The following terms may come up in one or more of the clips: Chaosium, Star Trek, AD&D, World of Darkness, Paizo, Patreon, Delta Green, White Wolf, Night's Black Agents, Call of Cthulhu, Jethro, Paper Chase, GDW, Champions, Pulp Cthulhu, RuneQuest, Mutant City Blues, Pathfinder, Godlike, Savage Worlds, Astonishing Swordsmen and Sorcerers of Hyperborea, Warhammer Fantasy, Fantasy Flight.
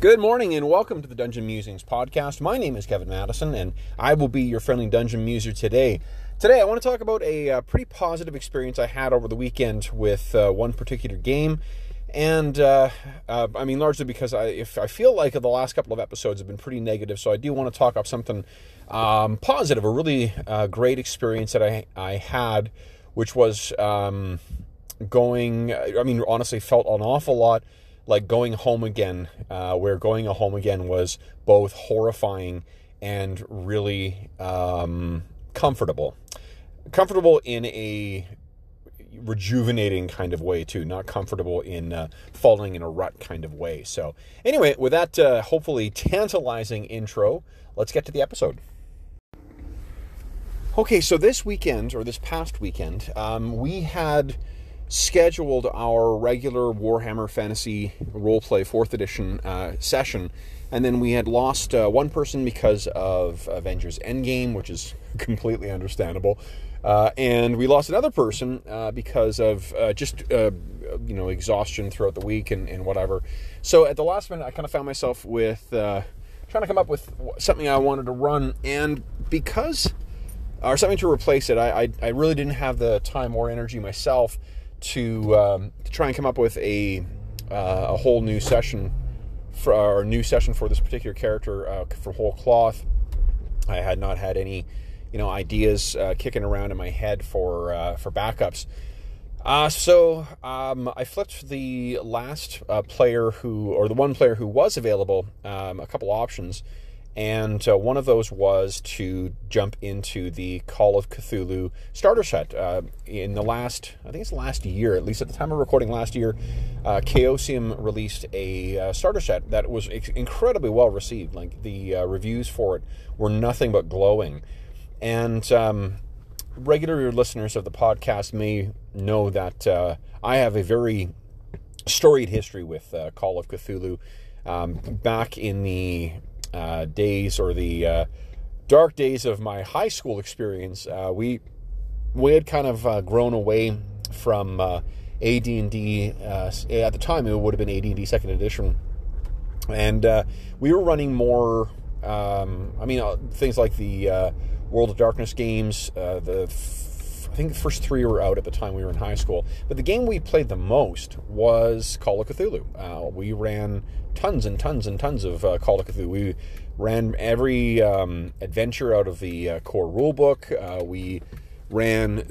Good morning and welcome to the Dungeon Musings Podcast. My name is Kevin Madison and I will be your friendly Dungeon Muser today. Today I want to talk about a pretty positive experience I had over the weekend with one particular game. And, I mean, largely because I feel like the last couple of episodes have been pretty negative, so I do want to talk up something positive, a really great experience that I had, which was honestly felt an awful lot like going home again, where going home again was both horrifying and really comfortable. Comfortable in a rejuvenating kind of way too, not comfortable in falling in a rut kind of way. So anyway, with that hopefully tantalizing intro, let's get to the episode. Okay, so this past weekend, we had scheduled our regular Warhammer Fantasy Roleplay 4th Edition session, and then we had lost one person because of Avengers Endgame, which is completely understandable. And we lost another person because of just exhaustion throughout the week and whatever. So at the last minute, I kind of found myself with trying to come up with something I wanted to run, or something to replace it. I really didn't have the time or energy myself to try and come up with a whole new session for this particular character from whole cloth. I had not had any ideas kicking around in my head for backups. So I flipped the last the one player who was available, a couple options, and one of those was to jump into the Call of Cthulhu starter set. Last year, at least at the time of recording last year, Chaosium released a starter set that was incredibly well received. Like, the reviews for it were nothing but glowing. And regular listeners of the podcast may know that I have a very storied history with Call of Cthulhu. Back in the days, or the dark days of my high school experience, we had kind of grown away from AD&D. At the time, it would have been AD&D 2nd Edition. And we were running more, things like the World of Darkness games. I think the first three were out at the time we were in high school. But the game we played the most was Call of Cthulhu. We ran tons and tons and tons of Call of Cthulhu. We ran every adventure out of the core rulebook. We ran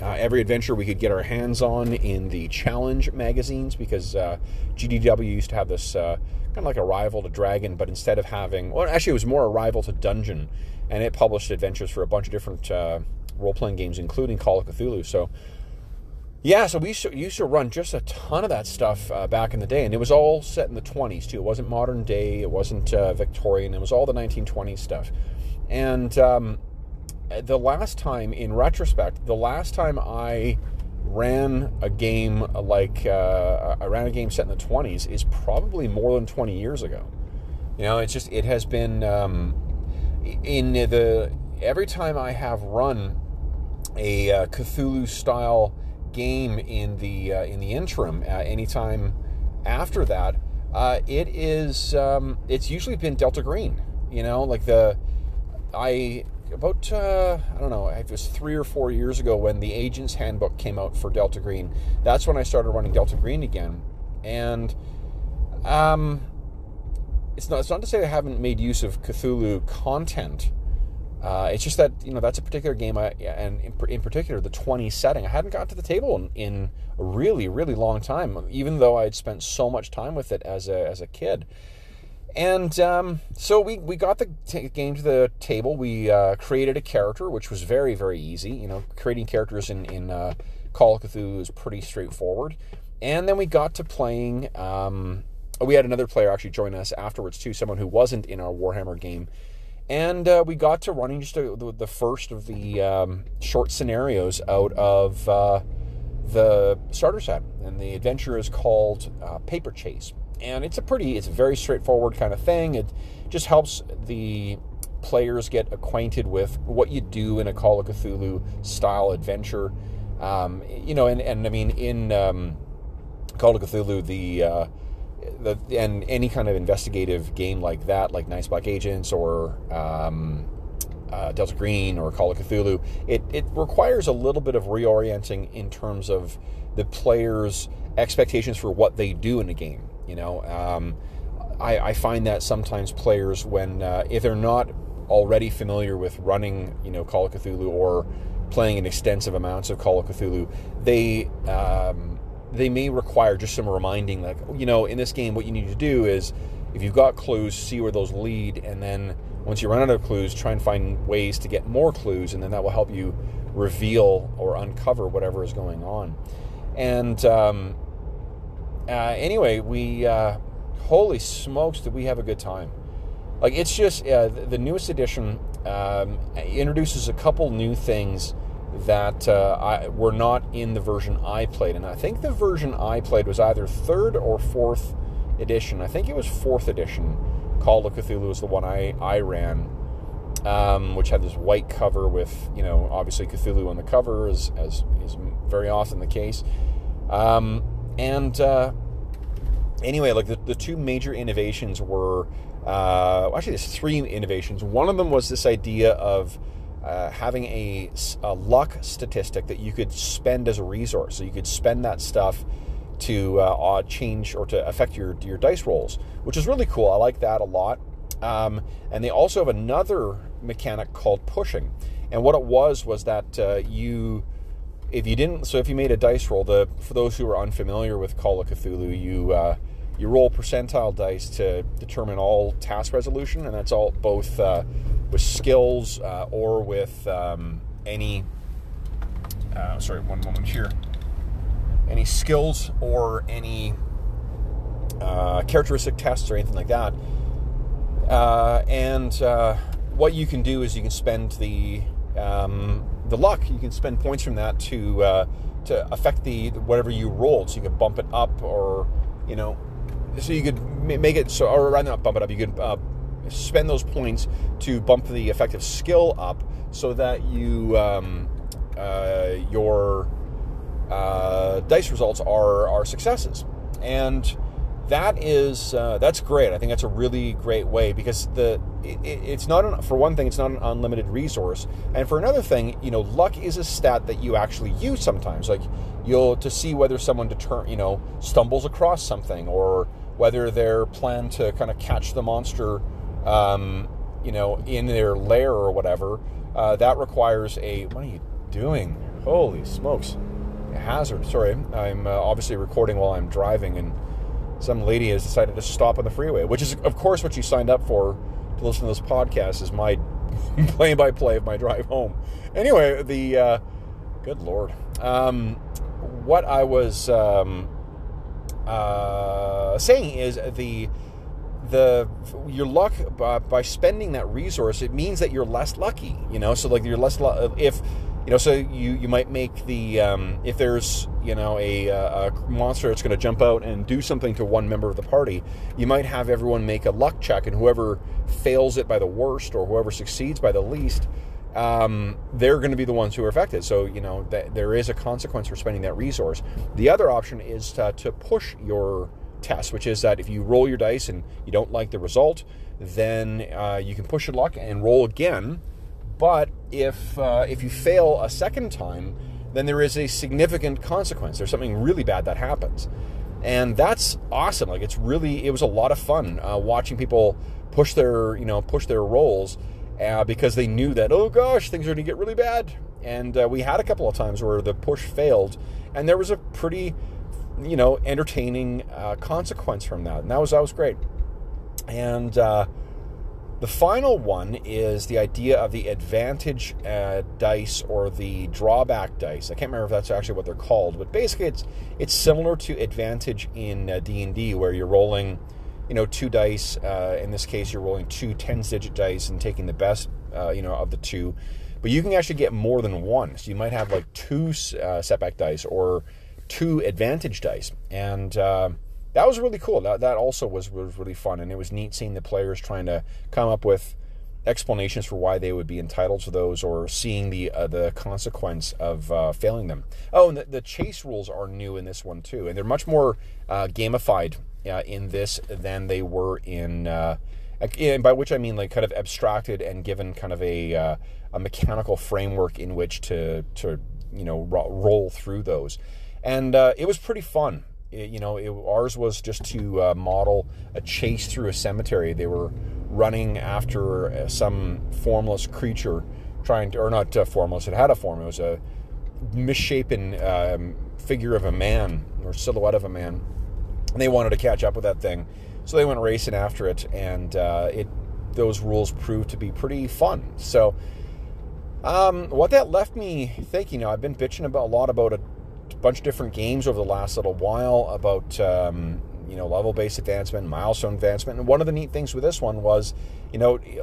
every adventure we could get our hands on in the Challenge magazines, because GDW used to have this kind of like a rival to Dragon, but instead of having... Well, actually, it was more a rival to Dungeon, and it published adventures for a bunch of different role-playing games, including Call of Cthulhu. So, yeah, so we used to run just a ton of that stuff back in the day, and it was all set in the 20s, too. It wasn't modern day, it wasn't Victorian, it was all the 1920s stuff. And in retrospect, the last time I ran a game set in the 20s is probably more than 20 years ago. It has been, every time I have run a Cthulhu-style game in the interim, anytime after that, it is, it's usually been Delta Green. It was 3 or 4 years ago when the Agent's Handbook came out for Delta Green. That's when I started running Delta Green again. And it's not to say I haven't made use of Cthulhu content. It's just that, that's a particular game, and in particular, the 20 setting. I hadn't gotten to the table in a really, really long time, even though I had spent so much time with it as a kid. And so we got the game to the table. We created a character, which was very, very easy. Creating characters in Call of Cthulhu is pretty straightforward. And then we got to playing... we had another player actually join us afterwards, too, someone who wasn't in our Warhammer game. And we got to running just the first of the short scenarios out of the starter set. And the adventure is called Paper Chase. And it's a very straightforward kind of thing. It just helps the players get acquainted with what you do in a Call of Cthulhu-style adventure. In Call of Cthulhu, and any kind of investigative game like that, like Night's Black Agents or Delta Green or Call of Cthulhu, it requires a little bit of reorienting in terms of the players' expectations for what they do in a game. You know, I find that sometimes players, when if they're not already familiar with running, you know, Call of Cthulhu or playing an extensive amounts of Call of Cthulhu, they may require just some reminding, like, you know, in this game, what you need to do is, if you've got clues, see where those lead, and then once you run out of clues, try and find ways to get more clues, and then that will help you reveal or uncover whatever is going on. And anyway, we holy smokes, did we have a good time! Like, it's just the newest edition introduces a couple new things that were not in the version I played. And I think the version I played was either 3rd or 4th edition. I think it was 4th edition. Call of Cthulhu was the one I ran, which had this white cover with, you know, obviously Cthulhu on the cover, as is very often the case. Anyway, like, the two major innovations were... actually, there's three innovations. One of them was this idea of having a luck statistic that you could spend as a resource. So you could spend that stuff to change or to affect your dice rolls, which is really cool. I like that a lot. And they also have another mechanic called pushing. And what it was that if you made a dice roll, for those who are unfamiliar with Call of Cthulhu, you roll percentile dice to determine all task resolution, and that's all both with skills or with any... sorry, one moment here. Any skills or any characteristic tests or anything like that. And what you can do is you can spend the luck. You can spend points from that to affect the whatever you rolled. So you could bump it up, or, you know... So you could make it so, or rather not bump it up, you could spend those points to bump the effective skill up, so that you your dice results are successes. And that is that's great. I think that's a really great way, because it's not for one thing, it's not an unlimited resource, and for another thing, you know, luck is a stat that you actually use sometimes, like you'll to see whether someone stumbles across something, or whether their plan to kind of catch the monster, in their lair or whatever. That requires a... What are you doing? Holy smokes! A hazard. Sorry, I'm obviously recording while I'm driving, and some lady has decided to stop on the freeway, which is, of course, what you signed up for to listen to this podcast, is my play-by-play of my drive home. Anyway, the... good Lord. What I was saying is your luck, by spending that resource, it means that you're less lucky, you know? So, like, you're less... if... You know, so you might make the, if there's, you know, a monster that's going to jump out and do something to one member of the party, you might have everyone make a luck check, and whoever fails it by the worst, or whoever succeeds by the least, they're going to be the ones who are affected. So, you know, there is a consequence for spending that resource. The other option is to push your test, which is that if you roll your dice and you don't like the result, then you can push your luck and roll again. But if you fail a second time, then there is a significant consequence. There's something really bad that happens. And that's awesome. Like, it was a lot of fun watching people push their rolls, because they knew that, oh gosh, things are going to get really bad. And we had a couple of times where the push failed, and there was a pretty, you know, entertaining consequence from that. And that was great. And the final one is the idea of the advantage dice, or the drawback dice. I can't remember if that's actually what they're called, but basically it's similar to advantage in D&D, where you're rolling, you know, two dice. In this case, you're rolling two 10-digit dice and taking the best, you know, of the two. But you can actually get more than one. So you might have, like, two setback dice or two advantage dice. And... that was really cool. That also was really fun, and it was neat seeing the players trying to come up with explanations for why they would be entitled to those, or seeing the consequence of failing them. Oh, and the chase rules are new in this one too, and they're much more gamified in this than they were in... and by which I mean like kind of abstracted and given kind of a mechanical framework in which to roll through those. And it was pretty fun. Ours was just to model a chase through a cemetery. They were running after some formless creature, not formless. It had a form. It was a misshapen figure of a man or silhouette of a man. And they wanted to catch up with that thing. So they went racing after it, and those rules proved to be pretty fun. So what that left me thinking, I've been bitching about a bunch of different games over the last little while about level-based advancement, milestone advancement, and one of the neat things with this one was,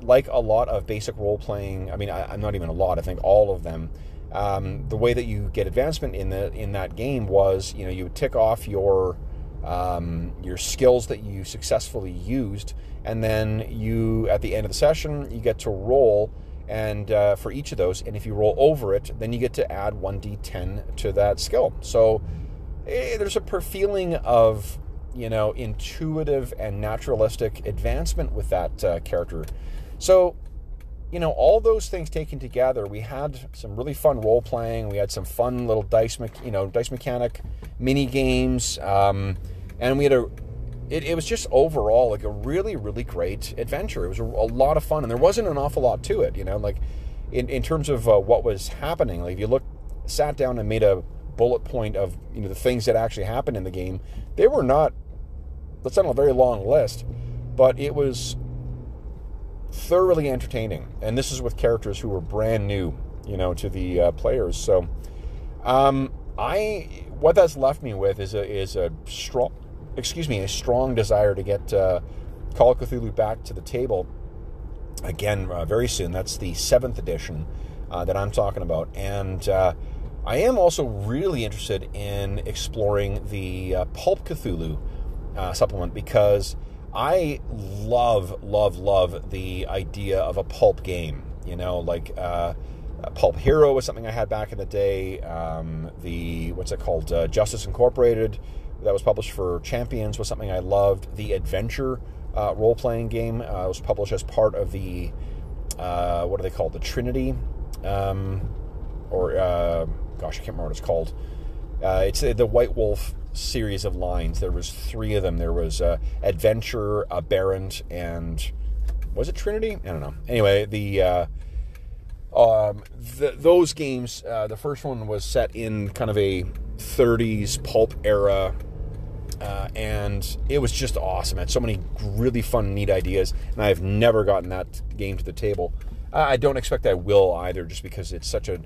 like a lot of basic role-playing, I'm not even a lot, I think all of them, the way that you get advancement in that game was, you would tick off your skills that you successfully used, and then you, at the end of the session, you get to roll and for each of those, and if you roll over it, then you get to add 1d10 to that skill. So there's a feeling of, intuitive and naturalistic advancement with that character. So, all those things taken together, we had some really fun role-playing, we had some fun little dice mechanic mini-games, and we had it was just overall like a really, really great adventure. It was a lot of fun, and there wasn't an awful lot to it, in terms of what was happening. Like if you sat down and made a bullet point of, the things that actually happened in the game, they were not, that's not a very long list, but it was thoroughly entertaining. And this is with characters who were brand new, to the players. So, what that's left me with is a strong desire to get Call of Cthulhu back to the table again very soon. That's the 7th edition that I'm talking about. And I am also really interested in exploring the Pulp Cthulhu supplement, because I love the idea of a pulp game. Pulp Hero was something I had back in the day. Justice Incorporated, that was published for Champions, was something I loved. The Adventure role-playing game was published as part of the, the Trinity, I can't remember what it's called. It's the White Wolf series of lines. There was 3 of them. There was Adventure, Aberrant, and was it Trinity? I don't know. Anyway, those games, the first one was set in kind of a 30s pulp era, and it was just awesome. It had so many really fun, neat ideas, and I've never gotten that game to the table. I don't expect I will either, just because it's such a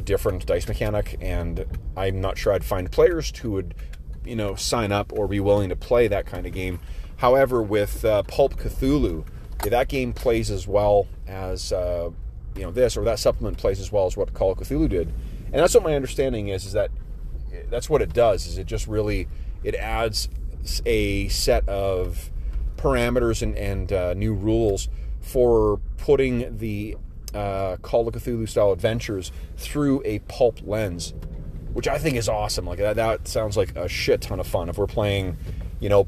different dice mechanic, and I'm not sure I'd find players who would, sign up or be willing to play that kind of game. However, with Pulp Cthulhu, that game plays as well as, this, or that supplement plays as well as what Call of Cthulhu did. And that's what my understanding is that that's what it does, is it just really, it adds a set of parameters and new rules for putting the Call of Cthulhu-style adventures through a pulp lens, which I think is awesome. Like that sounds like a shit ton of fun. If we're playing,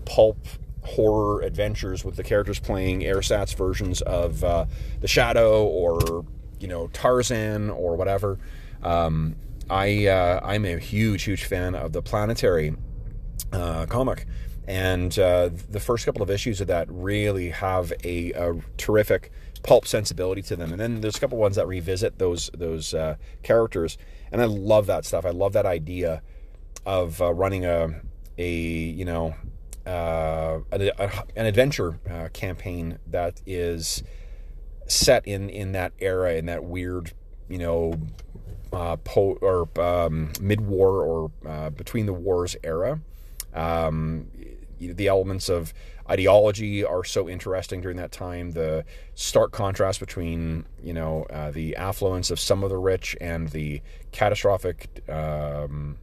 pulp horror adventures with the characters playing ersatz versions of The Shadow or Tarzan or whatever, I'm a huge fan of the Planetary comic, and the first couple of issues of that really have a terrific pulp sensibility to them, and then there's a couple ones that revisit those characters, and I love that stuff. I love that idea of running an adventure campaign that is set in that era, in that weird mid-war or between the wars era. The elements of ideology are so interesting during that time. The stark contrast between, the affluence of some of the rich and the catastrophic poor.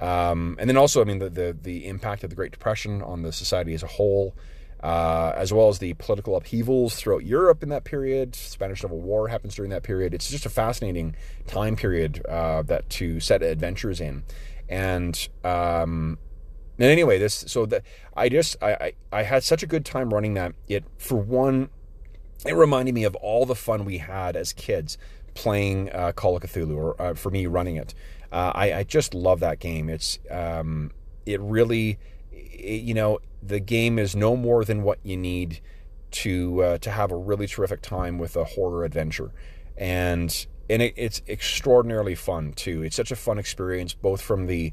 And then also, the impact of the Great Depression on the society as a whole, as well as the political upheavals throughout Europe in that period. Spanish Civil War happens during that period. It's just a fascinating time period that to set adventures in. And anyway, I had such a good time running that. It reminded me of all the fun we had as kids playing Call of Cthulhu, or for me running it. I just love that game. The game is no more than what you need to have a really terrific time with a horror adventure. And it's extraordinarily fun too. It's such a fun experience, both from the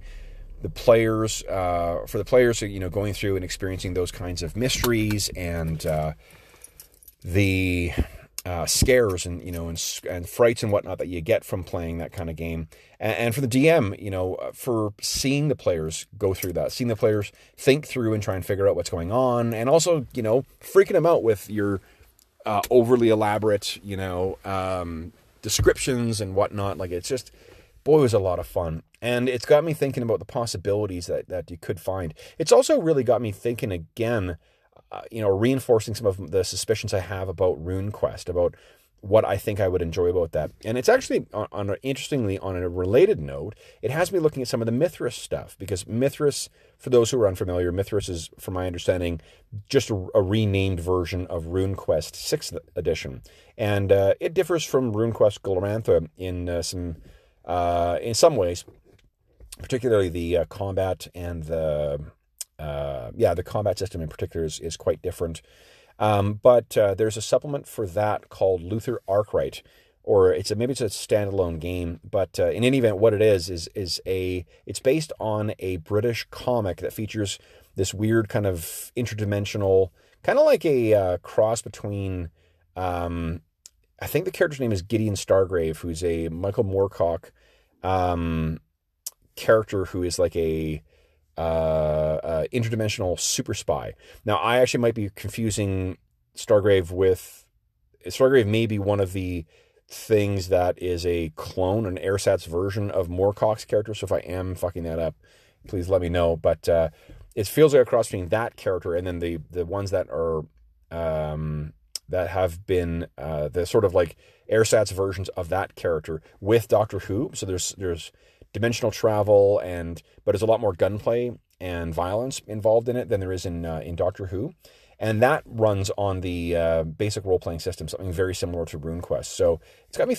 players, for the players, going through and experiencing those kinds of mysteries and the scares and frights and whatnot that you get from playing that kind of game, and for the DM, for seeing the players go through that, seeing the players think through and try and figure out what's going on, and also freaking them out with your overly elaborate descriptions and whatnot. It's just, boy, it was a lot of fun. And it's got me thinking about the possibilities that you could find. It's also really got me thinking again, reinforcing some of the suspicions I have about RuneQuest, about what I think I would enjoy about that. And it's actually, interestingly, on a related note, it has me looking at some of the Mythras stuff, because Mythras, for those who are unfamiliar, Mythras is, from my understanding, just a renamed version of RuneQuest 6th edition. And it differs from RuneQuest Glorantha in some ways, particularly the combat and the combat system in particular is quite different. But there's a supplement for that called Luther Arkwright, or maybe it's a standalone game. But in any event, what it is based on a British comic that features this weird kind of interdimensional, kind of like a cross between. I think the character's name is Gideon Stargrave, who's a Michael Moorcock character who is like a interdimensional super spy. Now, I actually might be confusing Stargrave with... Stargrave may be one of the things that is a clone, an ersatz version of Moorcock's character, so if I am fucking that up, please let me know. But it feels like a cross between that character and then the ones that are... that have been the sort of like ersatz versions of that character with Doctor Who. So there's dimensional travel, but there's a lot more gunplay and violence involved in it than there is in Doctor Who. And that runs on the basic role-playing system, something very similar to RuneQuest. So it's got me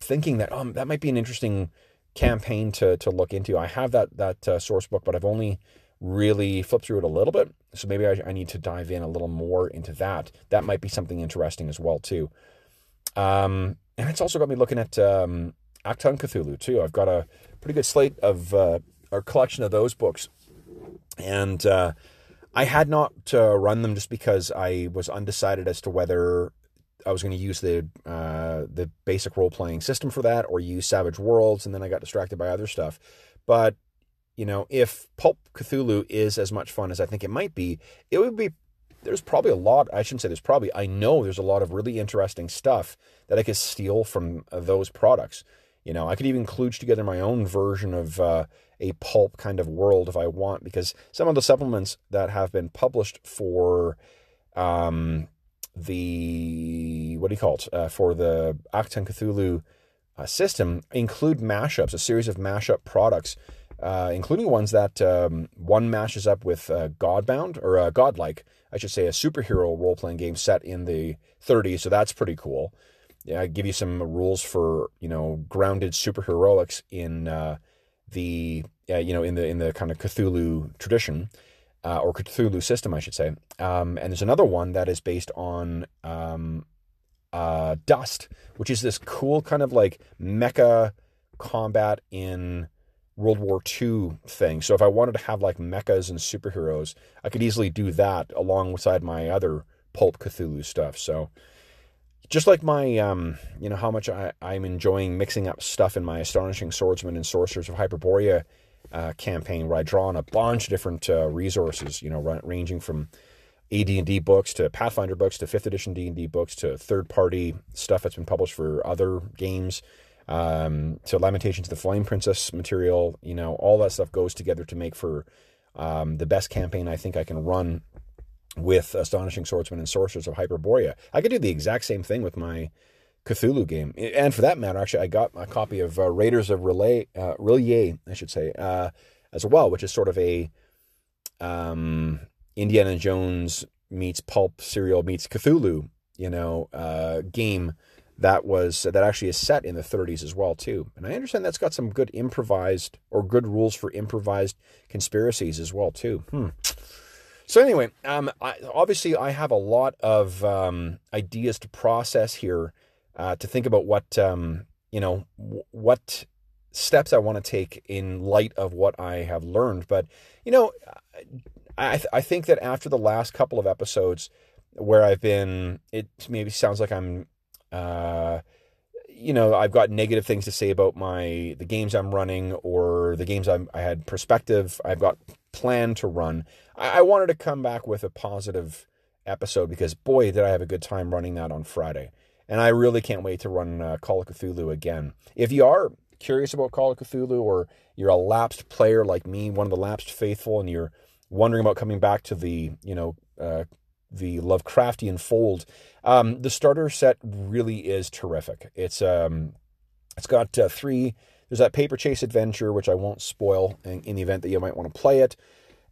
thinking that that might be an interesting campaign to look into. I have that source book, but I've only really flip through it a little bit, so maybe I need to dive in a little more into that. That might be something interesting as well too. And it's also got me looking at Acton Cthulhu too. I've got a pretty good slate of our collection of those books, and I had not run them just because I was undecided as to whether I was going to use the basic role playing system for that or use Savage Worlds, and then I got distracted by other stuff. But if Pulp Cthulhu is as much fun as I think it might be, it would be, there's probably a lot, I shouldn't say there's probably, I know there's a lot of really interesting stuff that I could steal from those products. I could even kludge together my own version of a pulp kind of world if I want, because some of the supplements that have been published for for the Acton Cthulhu system include mashups, a series of mashup products, including ones that one mashes up with Godbound, or Godlike, I should say, a superhero role-playing game set in the 30s, so that's pretty cool. Yeah, I give you some rules for grounded superheroics in the kind of Cthulhu tradition, or Cthulhu system, I should say. And there's another one that is based on Dust, which is this cool kind of like mecha combat in World War II thing. So if I wanted to have like mechas and superheroes, I could easily do that alongside my other Pulp Cthulhu stuff. So just like my, how much I'm enjoying mixing up stuff in my Astonishing Swordsman and Sorcerers of Hyperborea campaign, where I draw on a bunch of different resources, ranging from AD&D books to Pathfinder books to 5th edition D&D books to third-party stuff that's been published for other games. So Lamentations of the Flame Princess material, all that stuff goes together to make for the best campaign I think I can run with Astonishing Swordsman and Sorcerers of Hyperborea. I could do the exact same thing with my Cthulhu game. And for that matter, actually, I got a copy of Raiders of Rillier, I should say, as well, which is sort of a Indiana Jones meets pulp serial meets Cthulhu, you know, game that actually is set in the 30s as well, too. And I understand that's got some good improvised or good rules for improvised conspiracies as well, too. So anyway, obviously I have a lot of ideas to process here, to think about what steps I want to take in light of what I have learned. But, you know, I think that after the last couple of episodes where I've been, it maybe sounds like I'm, I've got negative things to say about the games I'm running or the games I had perspective, I've got planned to run. I wanted to come back with a positive episode because, boy, did I have a good time running that on Friday. And I really can't wait to run Call of Cthulhu again. If you are curious about Call of Cthulhu, or you're a lapsed player like me, one of the lapsed faithful, and you're wondering about coming back to the Lovecraftian fold, the starter set really is terrific. It's got three... There's that Paper Chase adventure, which I won't spoil in the event that you might want to play it.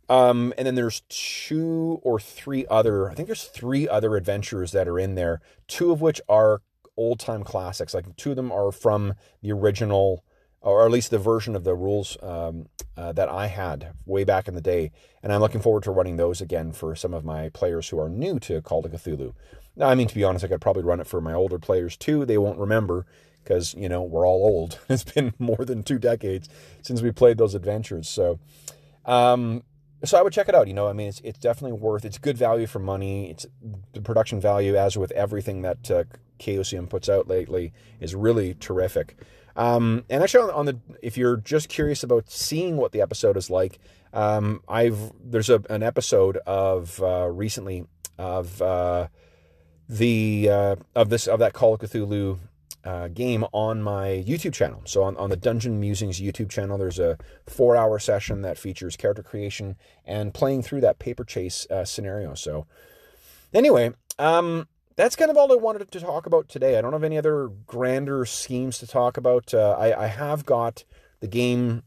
And then there's three other adventures that are in there, two of which are old-time classics. Like, two of them are from the original, or at least the version of the rules that I had way back in the day. And I'm looking forward to running those again for some of my players who are new to Call of Cthulhu. Now, I mean, to be honest, I could probably run it for my older players, too. They won't remember, because, you know, we're all old. It's been more than 2 decades since we played those adventures. So, so I would check it out. You know, I mean, it's definitely worth. It's good value for money. It's the production value, as with everything that Chaosium puts out lately, is really terrific. And actually, if you're just curious about seeing what the episode is like, there's an episode of recently of that Call of Cthulhu game on my YouTube channel. So on the Dungeon Musings YouTube channel, there's a 4-hour session that features character creation and playing through that Paper Chase scenario. So anyway, that's kind of all I wanted to talk about today. I don't have any other grander schemes to talk about. I have got the game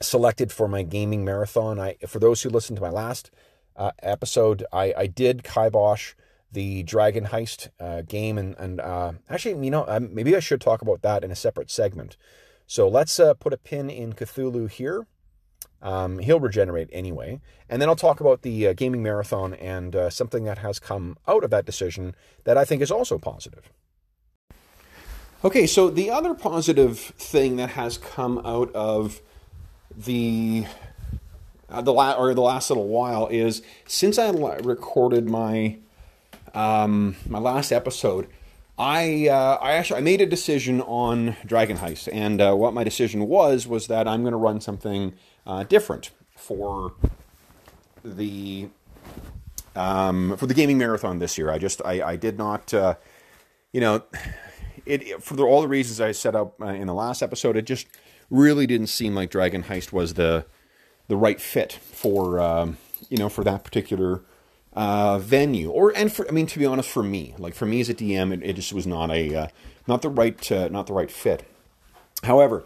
selected for my gaming marathon. For those who listened to my last episode, I did kibosh the Dragon Heist game, and actually, you know, maybe I should talk about that in a separate segment. So let's put a pin in Cthulhu here. He'll regenerate anyway. And then I'll talk about the gaming marathon and something that has come out of that decision that I think is also positive. Okay, so the other positive thing that has come out of the last little while is, since I recorded my last episode, I made a decision on Dragon Heist, and what my decision was that I'm going to run something different for the gaming marathon this year. I did not, for all the reasons I set up in the last episode, it just really didn't seem like Dragon Heist was the right fit for that particular venue, to be honest, for me as a DM, it just was not the right fit. However,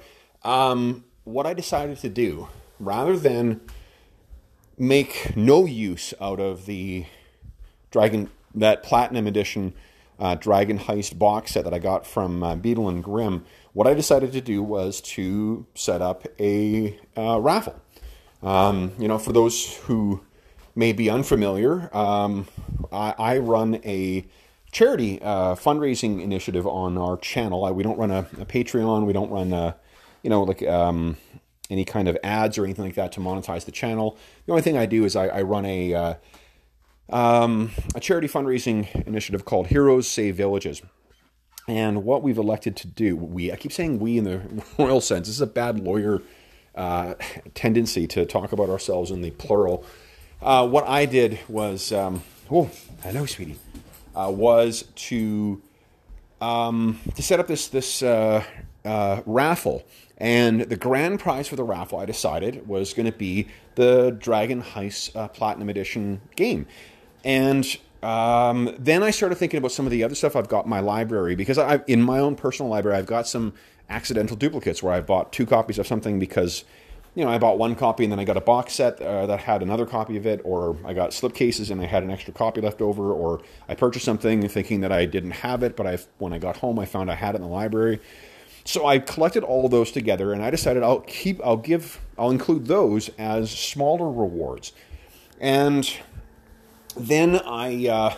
what I decided to do, rather than make no use out of the Platinum Edition Dragon Heist box set that I got from Beadle and Grimm, what I decided to do was to set up a raffle. For those who may be unfamiliar, I run a charity fundraising initiative on our channel. We don't run a Patreon. We don't run any kind of ads or anything like that to monetize the channel. The only thing I do is I run a charity fundraising initiative called Heroes Save Villages. And what we've elected to do, I keep saying "we" in the royal sense. This is a bad lawyer tendency to talk about ourselves in the plural. What I did was, was to set up this raffle. And the grand prize for the raffle, I decided, was going to be the Dragon Heist Platinum Edition game. And Then I started thinking about some of the other stuff I've got in my library, because I, in my own personal library, I've got some accidental duplicates where I bought two copies of something because, you know, I bought one copy and then I got a box set that had another copy of it, or I got slipcases and I had an extra copy left over, or I purchased something thinking that I didn't have it, but when I got home I found I had it in the library. So I collected all of those together, and I decided I'll include those as smaller rewards. And then I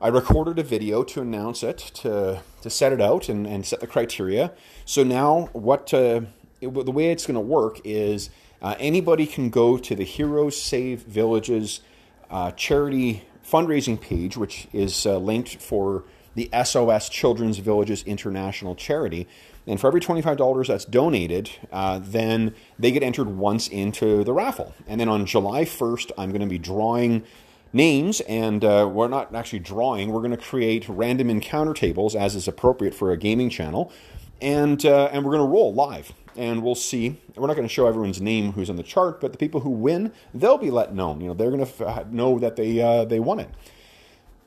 recorded a video to announce it, to set it out and set the criteria. So now the way it's going to work is anybody can go to the Heroes Save Villages charity fundraising page, which is linked for the SOS Children's Villages International charity. And for every $25 that's donated, then they get entered once into the raffle. And then on July 1st, I'm going to be drawing names, and we're not actually drawing. We're going to create random encounter tables, as is appropriate for a gaming channel, and we're going to roll live. And we'll see. We're not going to show everyone's name who's on the chart, but the people who win, they'll be let known. You know, they're going to know that they won it.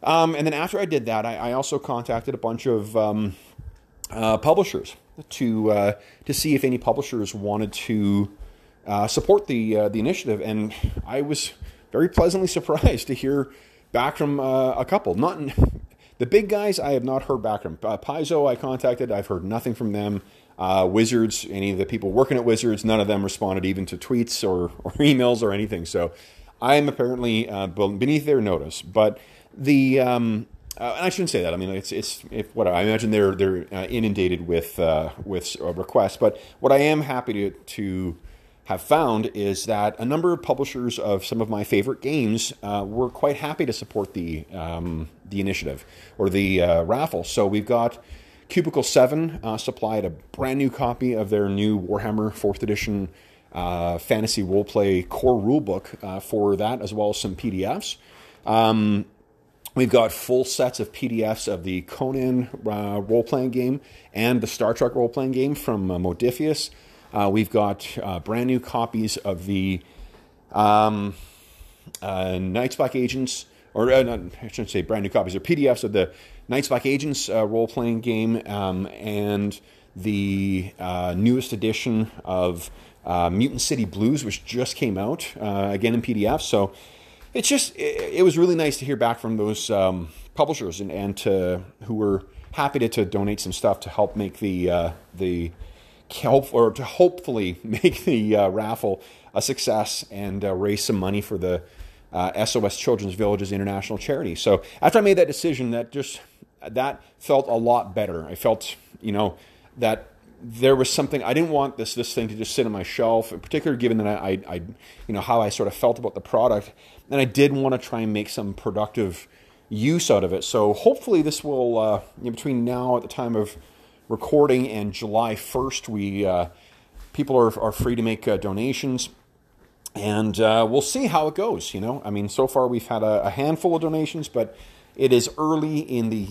And then after I did that, I also contacted a bunch of publishers to see if any publishers wanted to support the initiative. And I was very pleasantly surprised to hear back from a couple. The big guys, I have not heard back from. Paizo, I contacted. I've heard nothing from them. Wizards, any of the people working at Wizards, none of them responded even to tweets or emails or anything. So I am apparently beneath their notice. But I shouldn't say that. I mean, I imagine they're inundated with requests. But what I am happy to have found is that a number of publishers of some of my favorite games were quite happy to support the initiative or the raffle. So we've got Cubicle 7 supplied a brand new copy of their new Warhammer 4th Edition Fantasy Roleplay Core Rulebook for that, as well as some PDFs. We've got full sets of PDFs of the Conan role-playing game and the Star Trek role-playing game from Modiphius. We've got brand new copies of the Night's Black Agents, or PDFs of the Night's Black Agents role-playing game and the newest edition of Mutant City Blues, which just came out, again in PDF. So it's just, it was really nice to hear back from those publishers who were happy to donate some stuff to help make hopefully make the raffle a success and raise some money for the SOS Children's Villages International charity. So after I made that decision, that felt a lot better. I felt, you know, that there was something. I didn't want this thing to just sit on my shelf, in particular given that I you know, how I sort of felt about the product, and I did want to try and make some productive use out of it. So hopefully this will, between now at the time of recording and July 1st, people are free to make donations, and we'll see how it goes, you know. I mean, so far we've had a handful of donations, but it is it's early in the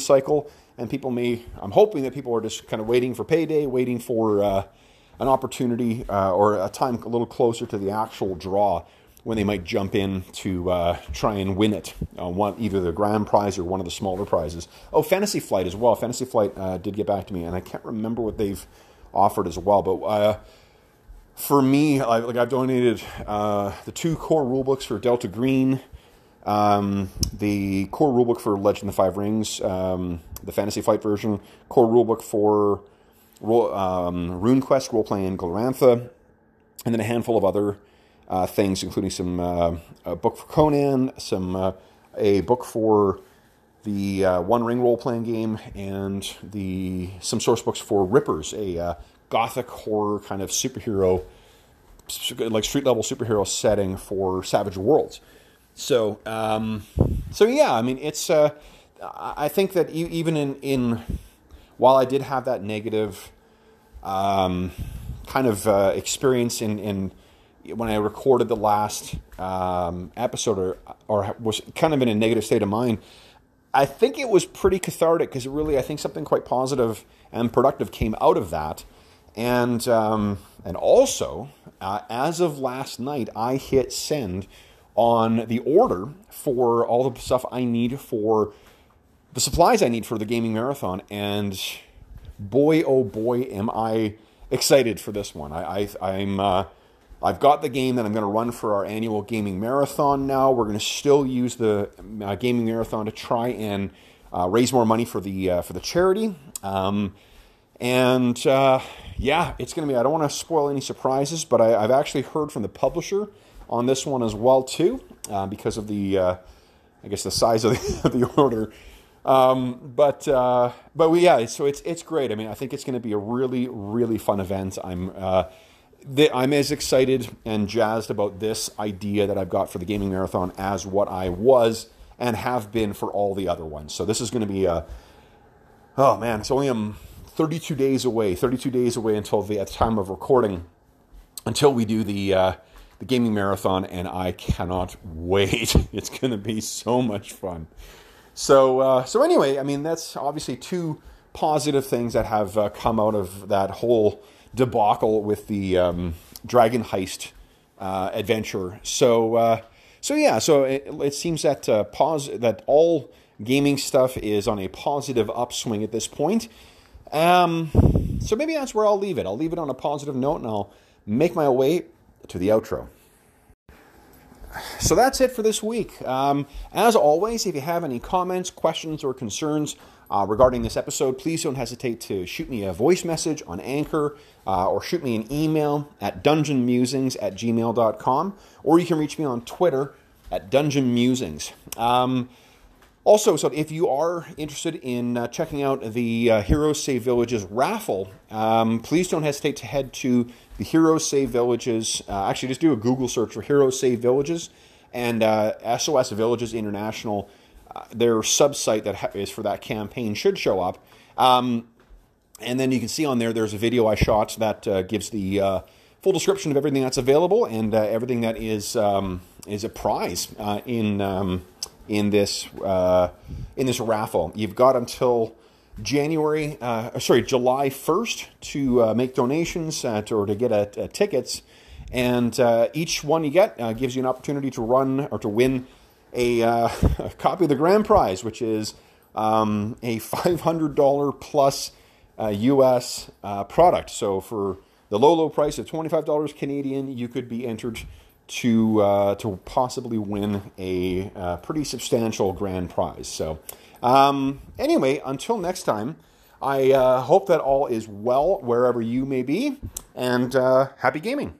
cycle, and I'm hoping that people are just kind of waiting for payday, waiting for an opportunity or a time a little closer to the actual draw when they might jump in to try and win it, either the grand prize or one of the smaller prizes. Oh, Fantasy Flight as well. Fantasy Flight did get back to me, and I can't remember what they've offered as well, but for me, I've donated the two core rulebooks for Delta Green, the core rulebook for Legend of the Five Rings, the Fantasy Flight version, core rulebook for RuneQuest, Roleplaying in Glorantha, and then a handful of other things, including some a book for Conan, a book for the One Ring Roleplaying game, and some source books for Rippers, a gothic horror kind of superhero, like street-level superhero setting for Savage Worlds. So, yeah, I mean, it's, I think that even while I did have that negative, kind of, experience in when I recorded the last, episode or was kind of in a negative state of mind, I think it was pretty cathartic, because I think something quite positive and productive came out of that. And also, as of last night, I hit send on the order for all the stuff I need for the supplies I need for the gaming marathon, and boy, oh boy, am I excited for this one. I've got the game that I'm going to run for our annual gaming marathon now. We're going to still use the gaming marathon to try and raise more money for the charity. Yeah, it's going to be, I don't want to spoil any surprises, but I've actually heard from the publisher on this one as well too, because of the, I guess the size of the order. So it's great. I mean, I think it's going to be a really, really fun event. I'm as excited and jazzed about this idea that I've got for the gaming marathon as what I was and have been for all the other ones. So this is going to be it's only 32 days away until at the time of recording, until we do the gaming marathon, and I cannot wait. It's going to be so much fun. So anyway, I mean, that's obviously two positive things that have come out of that whole debacle with the Dragon Heist adventure. So it seems that that all gaming stuff is on a positive upswing at this point. So maybe that's where I'll leave it. I'll leave it on a positive note, and I'll make my way to the outro. So that's it for this week. As always, if you have any comments, questions, or concerns regarding this episode, please don't hesitate to shoot me a voice message on Anchor or shoot me an email at dungeonmusings@gmail.com, or you can reach me on Twitter at dungeonmusings. Also, so if you are interested in checking out the Heroes Save Villages raffle, please don't hesitate to head to the Heroes Save Villages. Actually, just do a Google search for Heroes Save Villages and SOS Villages International. Their subsite that is for that campaign should show up. And then you can see on there, there's a video I shot that gives the full description of everything that's available and everything that is a prize in this raffle. You've got until July 1st to make donations to get tickets, and each one you get gives you an opportunity to win a copy of the grand prize, which is a $500 plus US product. So for the low price of $25 Canadian, you could be entered to possibly win a pretty substantial grand prize. So anyway, until next time, I hope that all is well wherever you may be, and happy gaming.